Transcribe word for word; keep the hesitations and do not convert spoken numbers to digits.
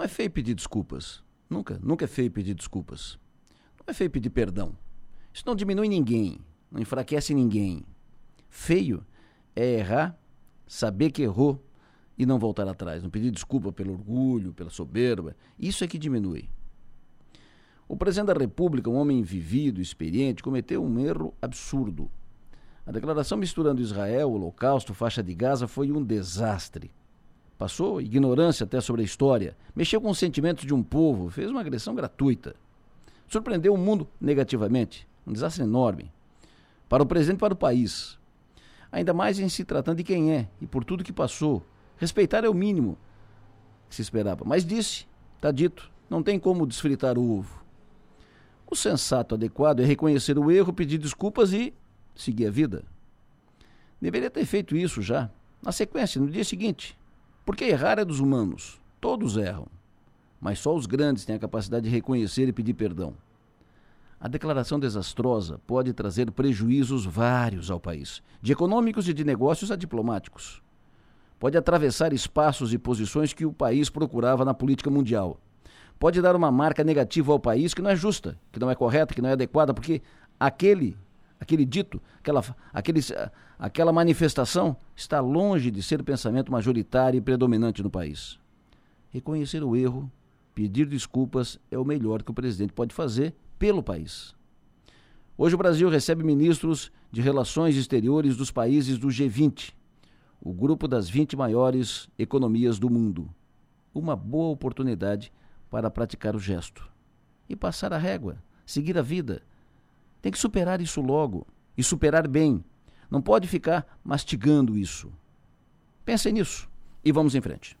Não é feio pedir desculpas. Nunca, nunca é feio pedir desculpas. Não é feio pedir perdão. Isso não diminui ninguém, não enfraquece ninguém. Feio é errar, saber que errou e não voltar atrás. Não pedir desculpa pelo orgulho, pela soberba. Isso é que diminui. O presidente da República, um homem vivido, experiente, cometeu um erro absurdo. A declaração misturando Israel, o Holocausto, faixa de Gaza foi um desastre. Passou ignorância até sobre a história, mexeu com os sentimentos de um povo, fez uma agressão gratuita. Surpreendeu o mundo negativamente, um desastre enorme. Para o presidente e para o país. Ainda mais em se tratando de quem é e por tudo que passou. Respeitar é o mínimo que se esperava. Mas disse, está dito, não tem como desfritar o ovo. O sensato adequado é reconhecer o erro, pedir desculpas e seguir a vida. Deveria ter feito isso já, na sequência, no dia seguinte. Porque errar é dos humanos, todos erram, mas só os grandes têm a capacidade de reconhecer e pedir perdão. A declaração desastrosa pode trazer prejuízos vários ao país, de econômicos e de negócios a diplomáticos. Pode atravessar espaços e posições que o país procurava na política mundial. Pode dar uma marca negativa ao país que não é justa, que não é correta, que não é adequada, porque aquele... Aquele dito, aquela, aquele, aquela manifestação está longe de ser pensamento majoritário e predominante no país. Reconhecer o erro, pedir desculpas é o melhor que o presidente pode fazer pelo país. Hoje o Brasil recebe ministros de relações exteriores dos países do G vinte, o grupo das vinte maiores economias do mundo. Uma boa oportunidade para praticar o gesto e passar a régua, seguir a vida. Tem que superar isso logo e superar bem. Não pode ficar mastigando isso. Pensem nisso e vamos em frente.